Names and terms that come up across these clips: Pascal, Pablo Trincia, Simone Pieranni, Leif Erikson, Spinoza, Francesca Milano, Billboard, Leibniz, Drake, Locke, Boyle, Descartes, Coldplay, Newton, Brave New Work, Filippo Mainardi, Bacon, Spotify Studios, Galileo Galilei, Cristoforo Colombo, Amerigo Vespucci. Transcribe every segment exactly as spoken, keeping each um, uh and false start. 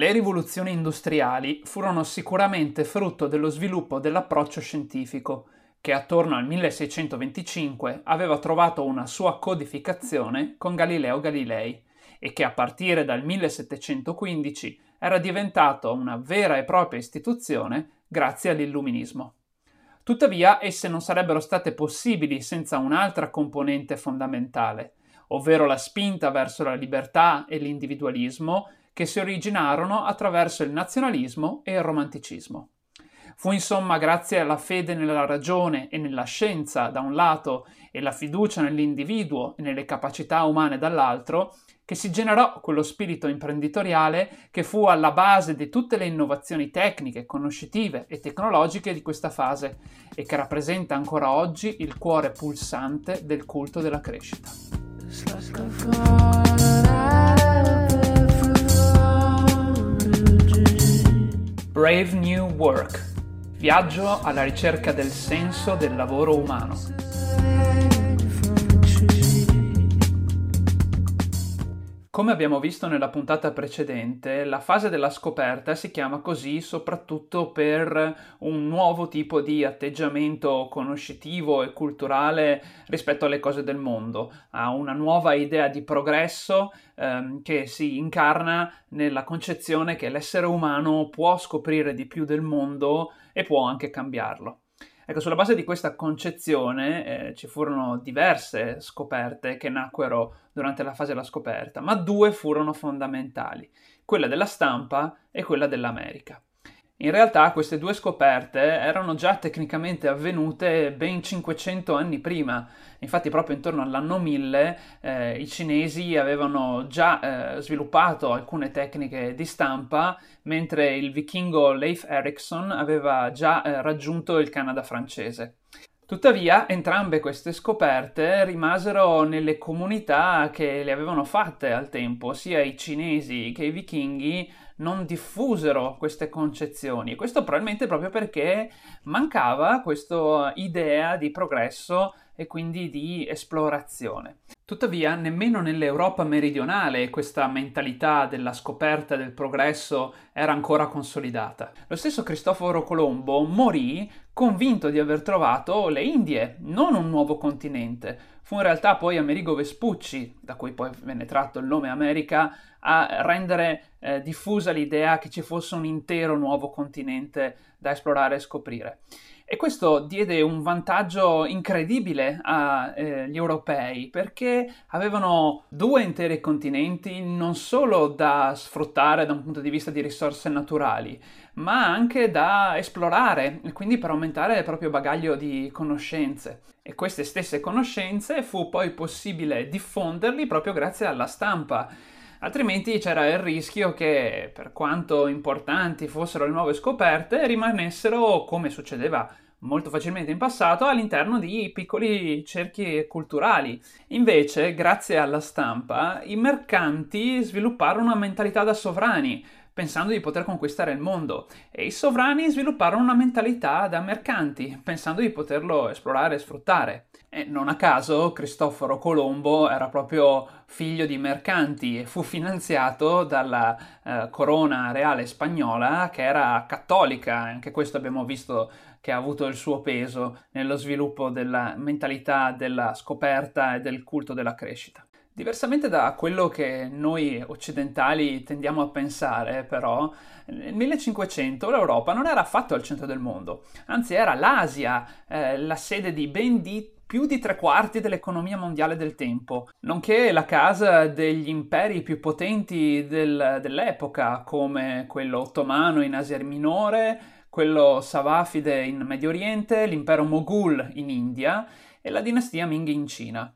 Le rivoluzioni industriali furono sicuramente frutto dello sviluppo dell'approccio scientifico, che attorno al milleseicentoventicinque aveva trovato una sua codificazione con Galileo Galilei e che a partire dal millesettecentoquindici era diventato una vera e propria istituzione grazie all'illuminismo. Tuttavia, esse non sarebbero state possibili senza un'altra componente fondamentale, ovvero la spinta verso la libertà e l'individualismo che si originarono attraverso il nazionalismo e il romanticismo. Fu insomma grazie alla fede nella ragione e nella scienza da un lato e la fiducia nell'individuo e nelle capacità umane dall'altro che si generò quello spirito imprenditoriale che fu alla base di tutte le innovazioni tecniche, conoscitive e tecnologiche di questa fase e che rappresenta ancora oggi il cuore pulsante del culto della crescita. Brave New Work. Viaggio alla ricerca del senso del lavoro umano. Come abbiamo visto nella puntata precedente, la fase della scoperta si chiama così soprattutto per un nuovo tipo di atteggiamento conoscitivo e culturale rispetto alle cose del mondo, a una nuova idea di progresso ehm, che si incarna nella concezione che l'essere umano può scoprire di più del mondo e può anche cambiarlo. Ecco, sulla base di questa concezione eh, ci furono diverse scoperte che nacquero durante la fase della scoperta, ma due furono fondamentali, quella della stampa e quella dell'America. In realtà queste due scoperte erano già tecnicamente avvenute ben cinquecento anni prima, infatti proprio intorno all'anno mille eh, i cinesi avevano già eh, sviluppato alcune tecniche di stampa, mentre il vichingo Leif Erikson aveva già eh, raggiunto il Canada francese. Tuttavia, entrambe queste scoperte rimasero nelle comunità che le avevano fatte al tempo, sia i cinesi che i vichinghi non diffusero queste concezioni, e questo probabilmente proprio perché mancava questa idea di progresso e quindi di esplorazione. Tuttavia, nemmeno nell'Europa meridionale questa mentalità della scoperta del progresso era ancora consolidata. Lo stesso Cristoforo Colombo morì convinto di aver trovato le Indie, non un nuovo continente. Fu in realtà poi Amerigo Vespucci, da cui poi venne tratto il nome America, a rendere eh, diffusa l'idea che ci fosse un intero nuovo continente da esplorare e scoprire. E questo diede un vantaggio incredibile agli eh, europei, perché avevano due interi continenti non solo da sfruttare da un punto di vista di risorse naturali, ma anche da esplorare, e quindi per aumentare il proprio bagaglio di conoscenze. E queste stesse conoscenze fu poi possibile diffonderli proprio grazie alla stampa. Altrimenti c'era il rischio che, per quanto importanti fossero le nuove scoperte, rimanessero, come succedeva molto facilmente in passato, all'interno di piccoli cerchi culturali. Invece, grazie alla stampa, i mercanti svilupparono una mentalità da sovrani, pensando di poter conquistare il mondo, e i sovrani svilupparono una mentalità da mercanti, pensando di poterlo esplorare e sfruttare. E non a caso Cristoforo Colombo era proprio figlio di mercanti e fu finanziato dalla eh, corona reale spagnola, che era cattolica. Anche questo abbiamo visto che ha avuto il suo peso nello sviluppo della mentalità della scoperta e del culto della crescita. Diversamente da quello che noi occidentali tendiamo a pensare, però, nel millecinquecento l'Europa non era affatto al centro del mondo, anzi era l'Asia, eh, la sede di ben di più di tre quarti dell'economia mondiale del tempo, nonché la casa degli imperi più potenti del, dell'epoca, come quello ottomano in Asia Minore, quello Safavide in Medio Oriente, l'impero Moghul in India e la dinastia Ming in Cina.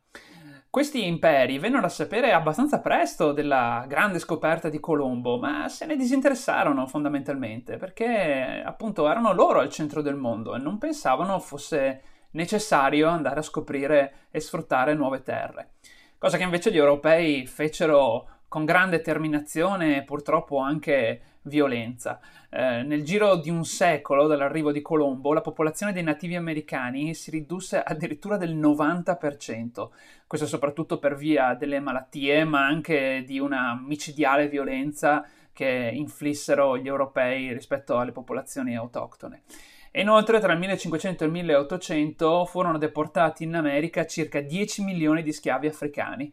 Questi imperi vennero a sapere abbastanza presto della grande scoperta di Colombo, ma se ne disinteressarono fondamentalmente perché appunto erano loro al centro del mondo e non pensavano fosse necessario andare a scoprire e sfruttare nuove terre. Cosa che invece gli europei fecero con grande determinazione e purtroppo anche violenza. Eh, nel giro di un secolo dall'arrivo di Colombo la popolazione dei nativi americani si ridusse addirittura del novanta per cento, questo soprattutto per via delle malattie ma anche di una micidiale violenza che inflissero gli europei rispetto alle popolazioni autoctone. E inoltre tra il millecinquecento e il milleottocento furono deportati in America circa dieci milioni di schiavi africani,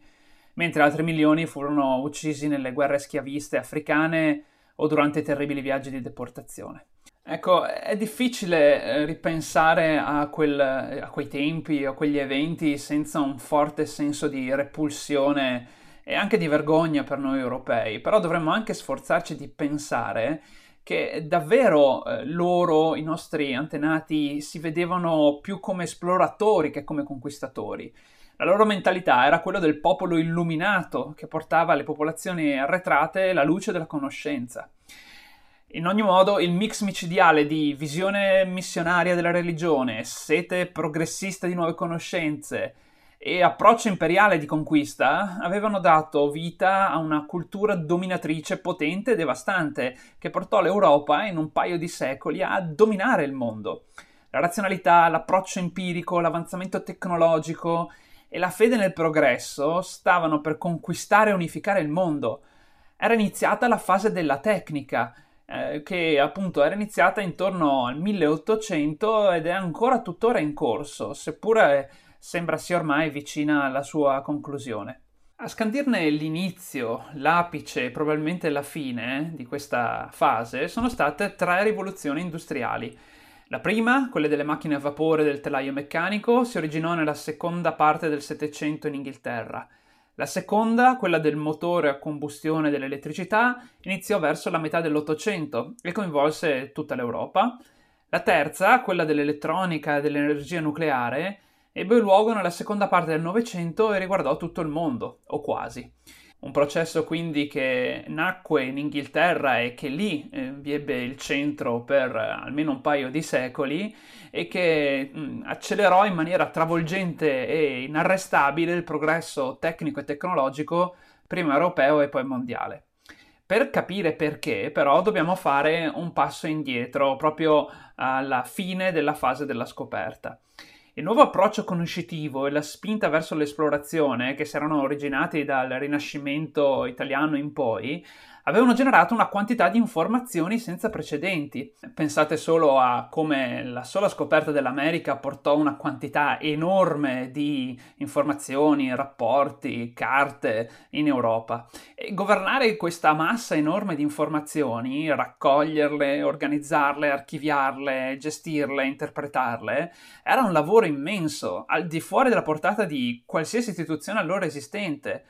mentre altri milioni furono uccisi nelle guerre schiaviste africane o durante i terribili viaggi di deportazione. Ecco, è difficile ripensare a, quel, a quei tempi, a quegli eventi, senza un forte senso di repulsione e anche di vergogna per noi europei, però dovremmo anche sforzarci di pensare che davvero loro, i nostri antenati, si vedevano più come esploratori che come conquistatori. La loro mentalità era quella del popolo illuminato, che portava alle popolazioni arretrate la luce della conoscenza. In ogni modo, il mix micidiale di visione missionaria della religione, sete progressista di nuove conoscenze e approccio imperiale di conquista avevano dato vita a una cultura dominatrice potente e devastante che portò l'Europa in un paio di secoli a dominare il mondo. La razionalità, l'approccio empirico, l'avanzamento tecnologico e la fede nel progresso stavano per conquistare e unificare il mondo. Era iniziata la fase della tecnica, eh, che appunto era iniziata intorno al milleottocento ed è ancora tuttora in corso, seppure sembra sia ormai vicina alla sua conclusione. A scandirne l'inizio, l'apice e probabilmente la fine di questa fase sono state tre rivoluzioni industriali. La prima, quella delle macchine a vapore e del telaio meccanico, si originò nella seconda parte del Settecento in Inghilterra. La seconda, quella del motore a combustione dell'elettricità, iniziò verso la metà dell'Ottocento e coinvolse tutta l'Europa. La terza, quella dell'elettronica e dell'energia nucleare, ebbe luogo nella seconda parte del Novecento e riguardò tutto il mondo, o quasi. Un processo quindi che nacque in Inghilterra e che lì eh, vi ebbe il centro per almeno un paio di secoli e che mh, accelerò in maniera travolgente e inarrestabile il progresso tecnico e tecnologico, prima europeo e poi mondiale. Per capire perché, però, dobbiamo fare un passo indietro, proprio alla fine della fase della scoperta. Il nuovo approccio conoscitivo e la spinta verso l'esplorazione, che si erano originati dal Rinascimento italiano in poi, avevano generato una quantità di informazioni senza precedenti. Pensate solo a come la sola scoperta dell'America portò una quantità enorme di informazioni, rapporti, carte in Europa. E governare questa massa enorme di informazioni, raccoglierle, organizzarle, archiviarle, gestirle, interpretarle, era un lavoro immenso, al di fuori della portata di qualsiasi istituzione allora esistente,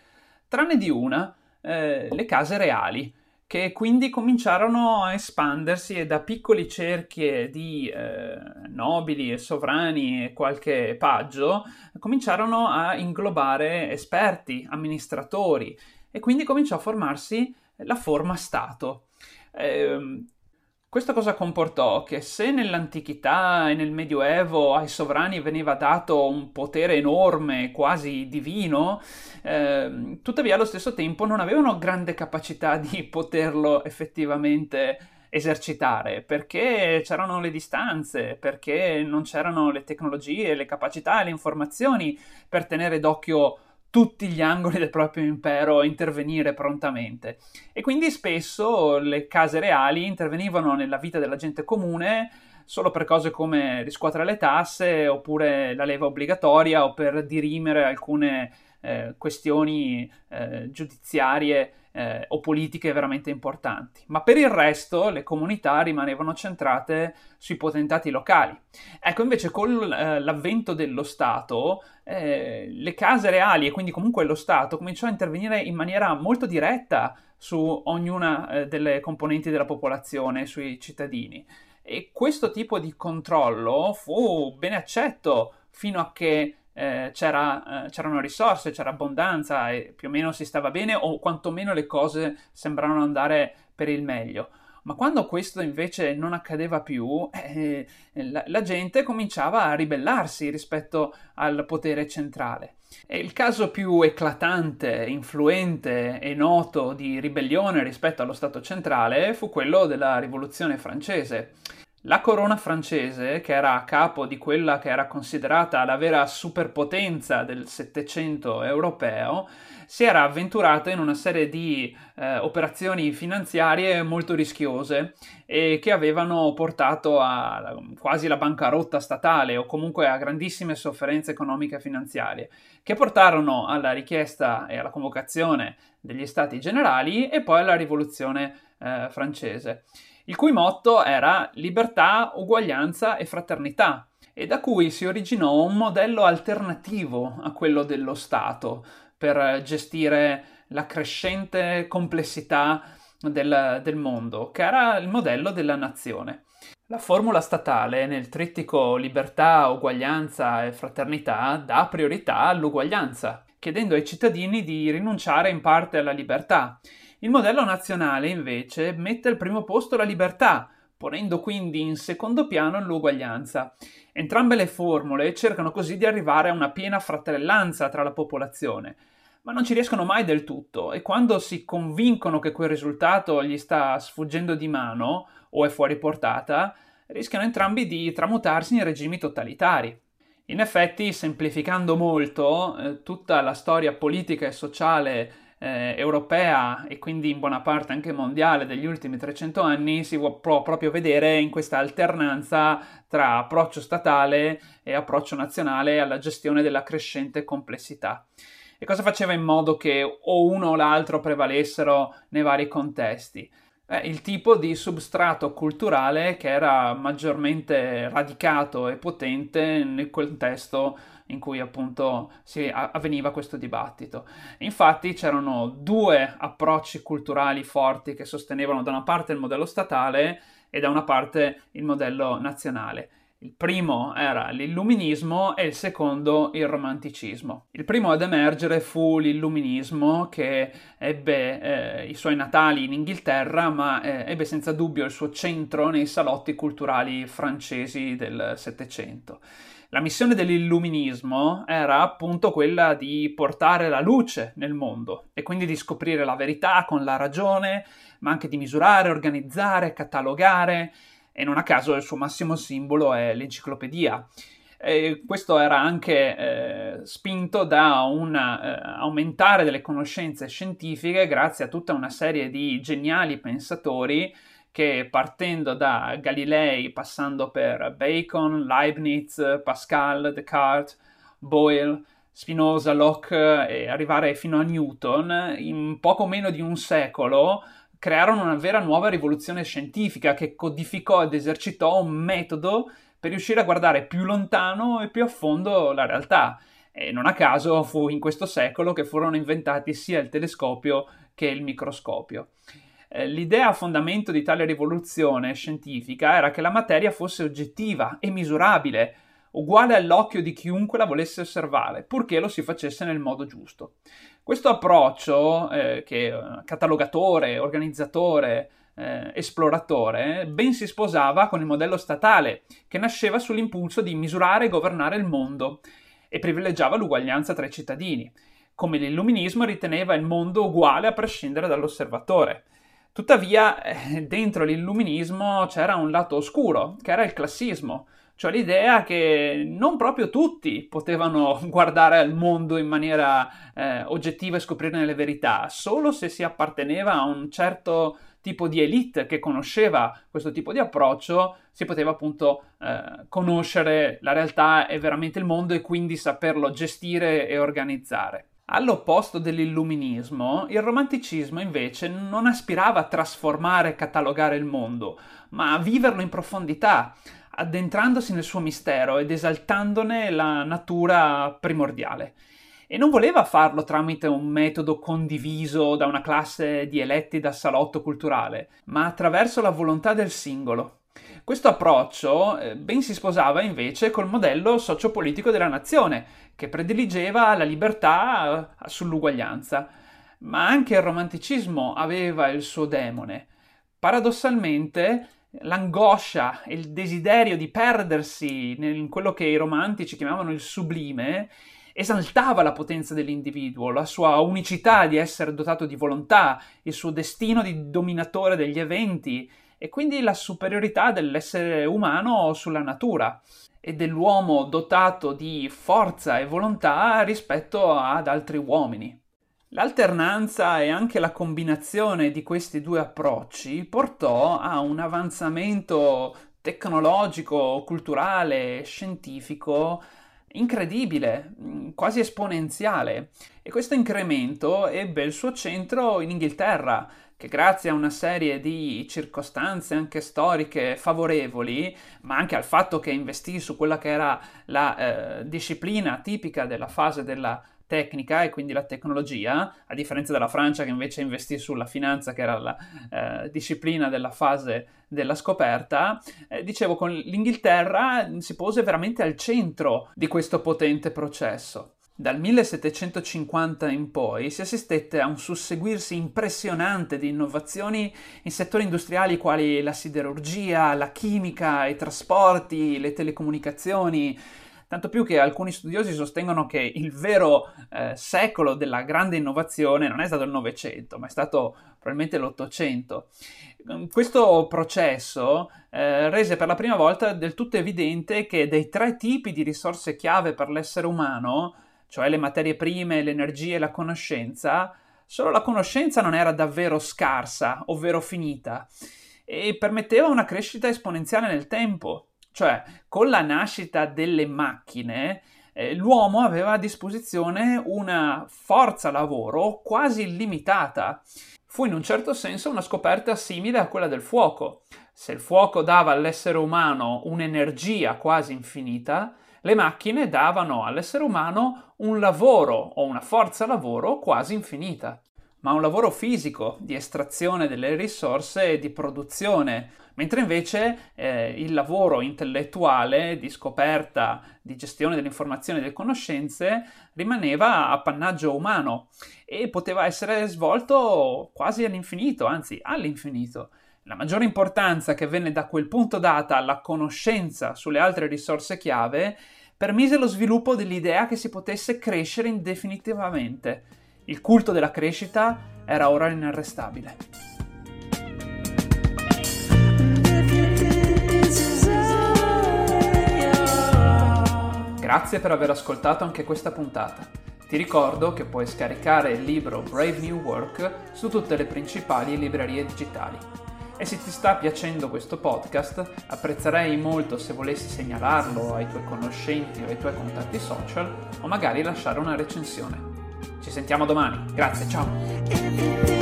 tranne di una, Eh, le case reali, che quindi cominciarono a espandersi e da piccoli cerchie di eh, nobili e sovrani e qualche paggio cominciarono a inglobare esperti, amministratori e quindi cominciò a formarsi la forma Stato. Eh, Questa cosa comportò che se nell'antichità e nel Medioevo ai sovrani veniva dato un potere enorme, quasi divino, eh, tuttavia allo stesso tempo non avevano grande capacità di poterlo effettivamente esercitare, perché c'erano le distanze, perché non c'erano le tecnologie, le capacità e le informazioni per tenere d'occhio tutti gli angoli del proprio impero, intervenire prontamente. E quindi spesso le case reali intervenivano nella vita della gente comune solo per cose come riscuotere le tasse oppure la leva obbligatoria o per dirimere alcune eh, questioni eh, giudiziarie eh, o politiche veramente importanti. Ma per il resto le comunità rimanevano centrate sui potentati locali. Ecco, invece con eh, l'avvento dello Stato Eh, le case reali e quindi comunque lo Stato cominciò a intervenire in maniera molto diretta su ognuna eh, delle componenti della popolazione, sui cittadini. E questo tipo di controllo fu ben accetto fino a che eh, c'era, eh, c'erano risorse, c'era abbondanza e più o meno si stava bene o quantomeno le cose sembravano andare per il meglio. Ma quando questo invece non accadeva più, eh, la, la gente cominciava a ribellarsi rispetto al potere centrale. E il caso più eclatante, influente e noto di ribellione rispetto allo Stato centrale fu quello della Rivoluzione francese. La corona francese, che era a capo di quella che era considerata la vera superpotenza del Settecento europeo, si era avventurata in una serie di eh, operazioni finanziarie molto rischiose e che avevano portato a quasi la bancarotta statale o comunque a grandissime sofferenze economiche e finanziarie, che portarono alla richiesta e alla convocazione degli Stati Generali e poi alla rivoluzione eh, francese, il cui motto era libertà, uguaglianza e fraternità, e da cui si originò un modello alternativo a quello dello Stato per gestire la crescente complessità del, del mondo, che era il modello della nazione. La formula statale nel trittico libertà, uguaglianza e fraternità dà priorità all'uguaglianza, chiedendo ai cittadini di rinunciare in parte alla libertà. Il modello nazionale, invece, mette al primo posto la libertà, ponendo quindi in secondo piano l'uguaglianza. Entrambe le formule cercano così di arrivare a una piena fratellanza tra la popolazione, ma non ci riescono mai del tutto, e quando si convincono che quel risultato gli sta sfuggendo di mano o è fuori portata, rischiano entrambi di tramutarsi in regimi totalitari. In effetti, semplificando molto, eh, tutta la storia politica e sociale Eh, europea e quindi in buona parte anche mondiale degli ultimi trecento anni si può proprio vedere in questa alternanza tra approccio statale e approccio nazionale alla gestione della crescente complessità. E cosa faceva in modo che o uno o l'altro prevalessero nei vari contesti? Eh, il tipo di substrato culturale che era maggiormente radicato e potente nel contesto in cui appunto si avveniva questo dibattito. Infatti c'erano due approcci culturali forti che sostenevano da una parte il modello statale e da una parte il modello nazionale. Il primo era l'illuminismo e il secondo il romanticismo. Il primo ad emergere fu l'illuminismo, che ebbe eh, i suoi natali in Inghilterra, ma eh, ebbe senza dubbio il suo centro nei salotti culturali francesi del Settecento. La missione dell'illuminismo era appunto quella di portare la luce nel mondo e quindi di scoprire la verità con la ragione, ma anche di misurare, organizzare, catalogare. E non a caso il suo massimo simbolo è l'enciclopedia. E questo era anche eh, spinto da un eh, aumentare delle conoscenze scientifiche grazie a tutta una serie di geniali pensatori che, partendo da Galilei, passando per Bacon, Leibniz, Pascal, Descartes, Boyle, Spinoza, Locke e arrivare fino a Newton, in poco meno di un secolo crearono una vera nuova rivoluzione scientifica che codificò ed esercitò un metodo per riuscire a guardare più lontano e più a fondo la realtà. E non a caso fu in questo secolo che furono inventati sia il telescopio che il microscopio. L'idea a fondamento di tale rivoluzione scientifica era che la materia fosse oggettiva e misurabile, uguale all'occhio di chiunque la volesse osservare, purché lo si facesse nel modo giusto. Questo approccio, eh, che catalogatore, organizzatore, eh, esploratore, ben si sposava con il modello statale, che nasceva sull'impulso di misurare e governare il mondo e privilegiava l'uguaglianza tra i cittadini, come l'illuminismo riteneva il mondo uguale a prescindere dall'osservatore. Tuttavia, eh, dentro l'illuminismo c'era un lato oscuro, che era il classismo, cioè l'idea che non proprio tutti potevano guardare al mondo in maniera eh, oggettiva e scoprirne le verità, solo se si apparteneva a un certo tipo di elite che conosceva questo tipo di approccio, si poteva appunto eh, conoscere la realtà e veramente il mondo e quindi saperlo gestire e organizzare. All'opposto dell'illuminismo, il romanticismo invece non aspirava a trasformare e catalogare il mondo, ma a viverlo in profondità, addentrandosi nel suo mistero ed esaltandone la natura primordiale. E non voleva farlo tramite un metodo condiviso da una classe di eletti da salotto culturale, ma attraverso la volontà del singolo. Questo approccio ben si sposava invece col modello sociopolitico della nazione, che prediligeva la libertà sull'uguaglianza. Ma anche il romanticismo aveva il suo demone. Paradossalmente, l'angoscia e il desiderio di perdersi in quello che i romantici chiamavano il sublime esaltava la potenza dell'individuo, la sua unicità di essere dotato di volontà, il suo destino di dominatore degli eventi e quindi la superiorità dell'essere umano sulla natura e dell'uomo dotato di forza e volontà rispetto ad altri uomini. L'alternanza e anche la combinazione di questi due approcci portò a un avanzamento tecnologico, culturale, scientifico incredibile, quasi esponenziale, e questo incremento ebbe il suo centro in Inghilterra, che grazie a una serie di circostanze anche storiche favorevoli, ma anche al fatto che investì su quella che era la eh, disciplina tipica della fase della tecnica e quindi la tecnologia, a differenza della Francia che invece investì sulla finanza, che era la eh, disciplina della fase della scoperta, eh, dicevo, con l'Inghilterra si pose veramente al centro di questo potente processo. Dal millesettecentocinquanta in poi si assistette a un susseguirsi impressionante di innovazioni in settori industriali quali la siderurgia, la chimica, i trasporti, le telecomunicazioni. Tanto più che alcuni studiosi sostengono che il vero eh, secolo della grande innovazione non è stato il Novecento, ma è stato probabilmente l'Ottocento. Questo processo eh, rese per la prima volta del tutto evidente che dei tre tipi di risorse chiave per l'essere umano, cioè le materie prime, l'energia e la conoscenza, solo la conoscenza non era davvero scarsa, ovvero finita, e permetteva una crescita esponenziale nel tempo. Cioè, con la nascita delle macchine, eh, l'uomo aveva a disposizione una forza lavoro quasi illimitata. Fu in un certo senso una scoperta simile a quella del fuoco. Se il fuoco dava all'essere umano un'energia quasi infinita, le macchine davano all'essere umano un lavoro o una forza lavoro quasi infinita. Ma un lavoro fisico di estrazione delle risorse e di produzione, mentre invece eh, il lavoro intellettuale di scoperta, di gestione dell'informazione e delle conoscenze rimaneva appannaggio umano e poteva essere svolto quasi all'infinito, anzi all'infinito. La maggiore importanza che venne da quel punto data alla conoscenza sulle altre risorse chiave permise lo sviluppo dell'idea che si potesse crescere indefinitivamente. Il culto della crescita era ora inarrestabile. Grazie per aver ascoltato anche questa puntata. Ti ricordo che puoi scaricare il libro Brave New Work su tutte le principali librerie digitali. E se ti sta piacendo questo podcast, apprezzerei molto se volessi segnalarlo ai tuoi conoscenti o ai tuoi contatti social o magari lasciare una recensione. Ci sentiamo domani, grazie, ciao!